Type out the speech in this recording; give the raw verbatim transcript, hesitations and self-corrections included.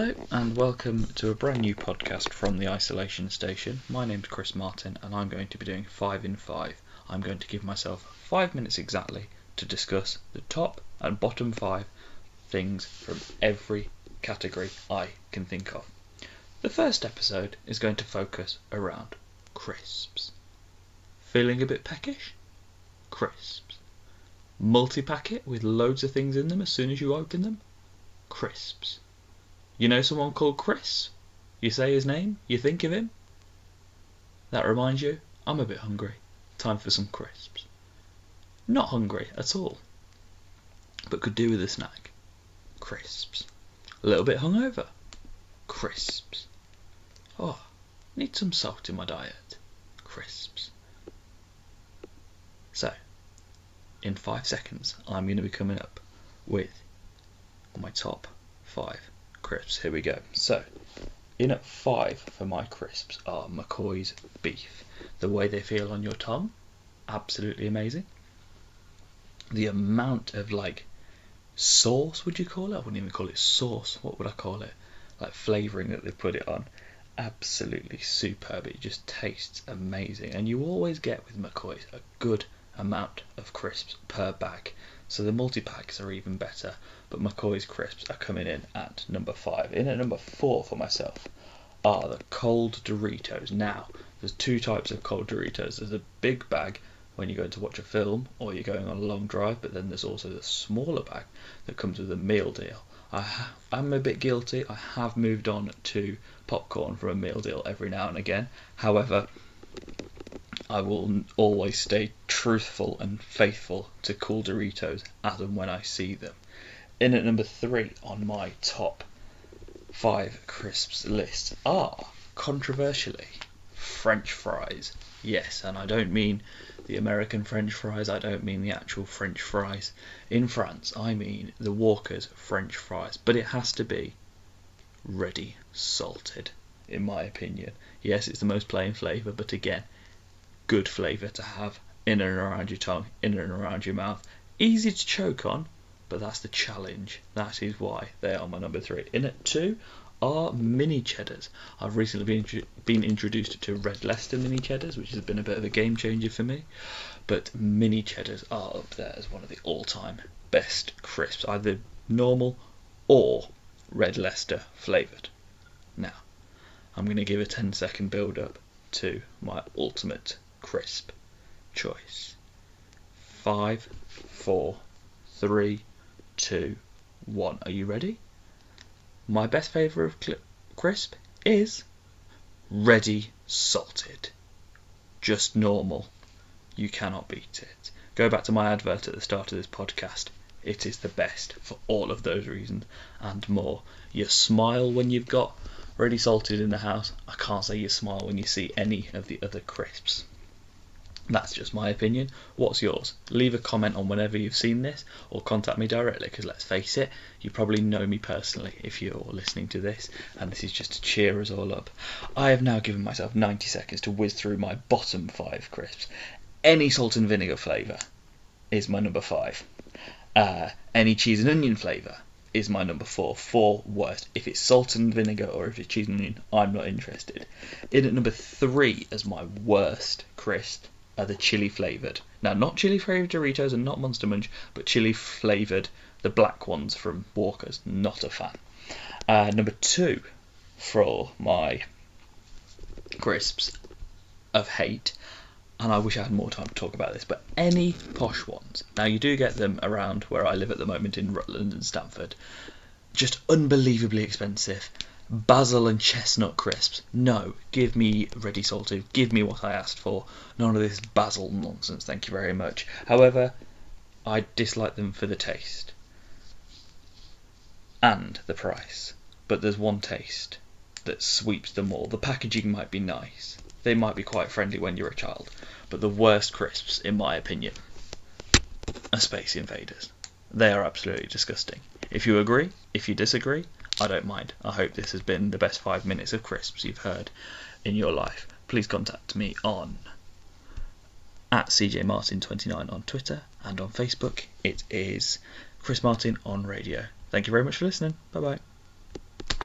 Hello and welcome to a brand new podcast from the Isolation Station. My name's Chris Martin and I'm going to be doing five in five. I'm going to give myself five minutes exactly to discuss the top and bottom five things from every category I can think of. The first episode is going to focus around crisps. Feeling a bit peckish? Crisps. Multi-packet with loads of things in them as soon as you open them? Crisps. You know someone called Chris? You say his name, you think of him. That reminds you, I'm a bit hungry. Time for some crisps. Not hungry at all, but could do with a snack. Crisps. A little bit hungover. Crisps. Oh, need some salt in my diet. Crisps. So, in five seconds, I'm going to be coming up with my top five. Crisps, here we go. So, in at five for my crisps are McCoy's beef. The way they feel on your tongue, absolutely amazing. The amount of like sauce, would you call it? I wouldn't even call it sauce. What would I call it? Like flavouring that they put it on, absolutely superb. It just tastes amazing, and you always get with McCoy's a good amount of crisps per bag. So the multi-packs are even better, but McCoy's crisps are coming in at number five. In at number four for myself are the cold Doritos. Now, there's two types of cold Doritos. There's a big bag when you're going to watch a film or you're going on a long drive, but then there's also the smaller bag that comes with a meal deal. I have, I'm a bit guilty. I have moved on to popcorn for a meal deal every now and again. However, I will always stay truthful and faithful to cool Doritos as and when I see them. In at number three on my top five crisps list are, controversially, French fries. Yes, and I don't mean the American French fries, I don't mean the actual French fries in France, I mean the Walker's French fries, but it has to be ready salted, in my opinion. Yes, it's the most plain flavour, but again, good flavour to have in and around your tongue, in and around your mouth. Easy to choke on, but that's the challenge. That is why they are my number three. In at two are mini cheddars. I've recently been, been introduced to Red Leicester mini cheddars, which has been a bit of a game changer for me. But mini cheddars are up there as one of the all-time best crisps, either normal or Red Leicester flavoured. Now, I'm going to give a ten second build-up to my ultimate crisp choice. Five, four, three, two, one. Are you ready? My best flavour of cl- crisp is ready salted. Just normal. You cannot beat it. Go back to my advert at the start of this podcast. It is the best for all of those reasons and more. You smile when you've got ready salted in the house. I can't say you smile when you see any of the other crisps. That's just my opinion. What's yours? Leave a comment on whenever you've seen this or contact me directly, because let's face it, you probably know me personally if you're listening to this, and this is just to cheer us all up. I have now given myself ninety seconds to whiz through my bottom five crisps. Any salt and vinegar flavour is my number five. Uh, any cheese and onion flavour is my number four. Four worst. If it's salt and vinegar or if it's cheese and onion, I'm not interested. In at number three as my worst crisp are the chili flavoured. Now, not chili flavoured Doritos and not Monster Munch, but chili flavoured, the black ones from Walker's. Not a fan. Uh, number two for my crisps of hate, and I wish I had more time to talk about this, but any posh ones. Now, you do get them around where I live at the moment in Rutland and Stamford. Just unbelievably expensive. Basil and chestnut crisps. No, give me ready salted. Give me what I asked for. None of this basil nonsense, thank you very much. However, I dislike them for the taste and the price. But there's one taste that sweeps them all. The packaging might be nice. They might be quite friendly when you're a child, but the worst crisps, in my opinion, are Space Invaders. They are absolutely disgusting. If you agree, if you disagree, I don't mind. I hope this has been the best five minutes of crisps you've heard in your life. Please contact me on at C J Martin twenty-nine on Twitter, and on Facebook it is Chris Martin on radio. Thank you very much for listening. Bye bye.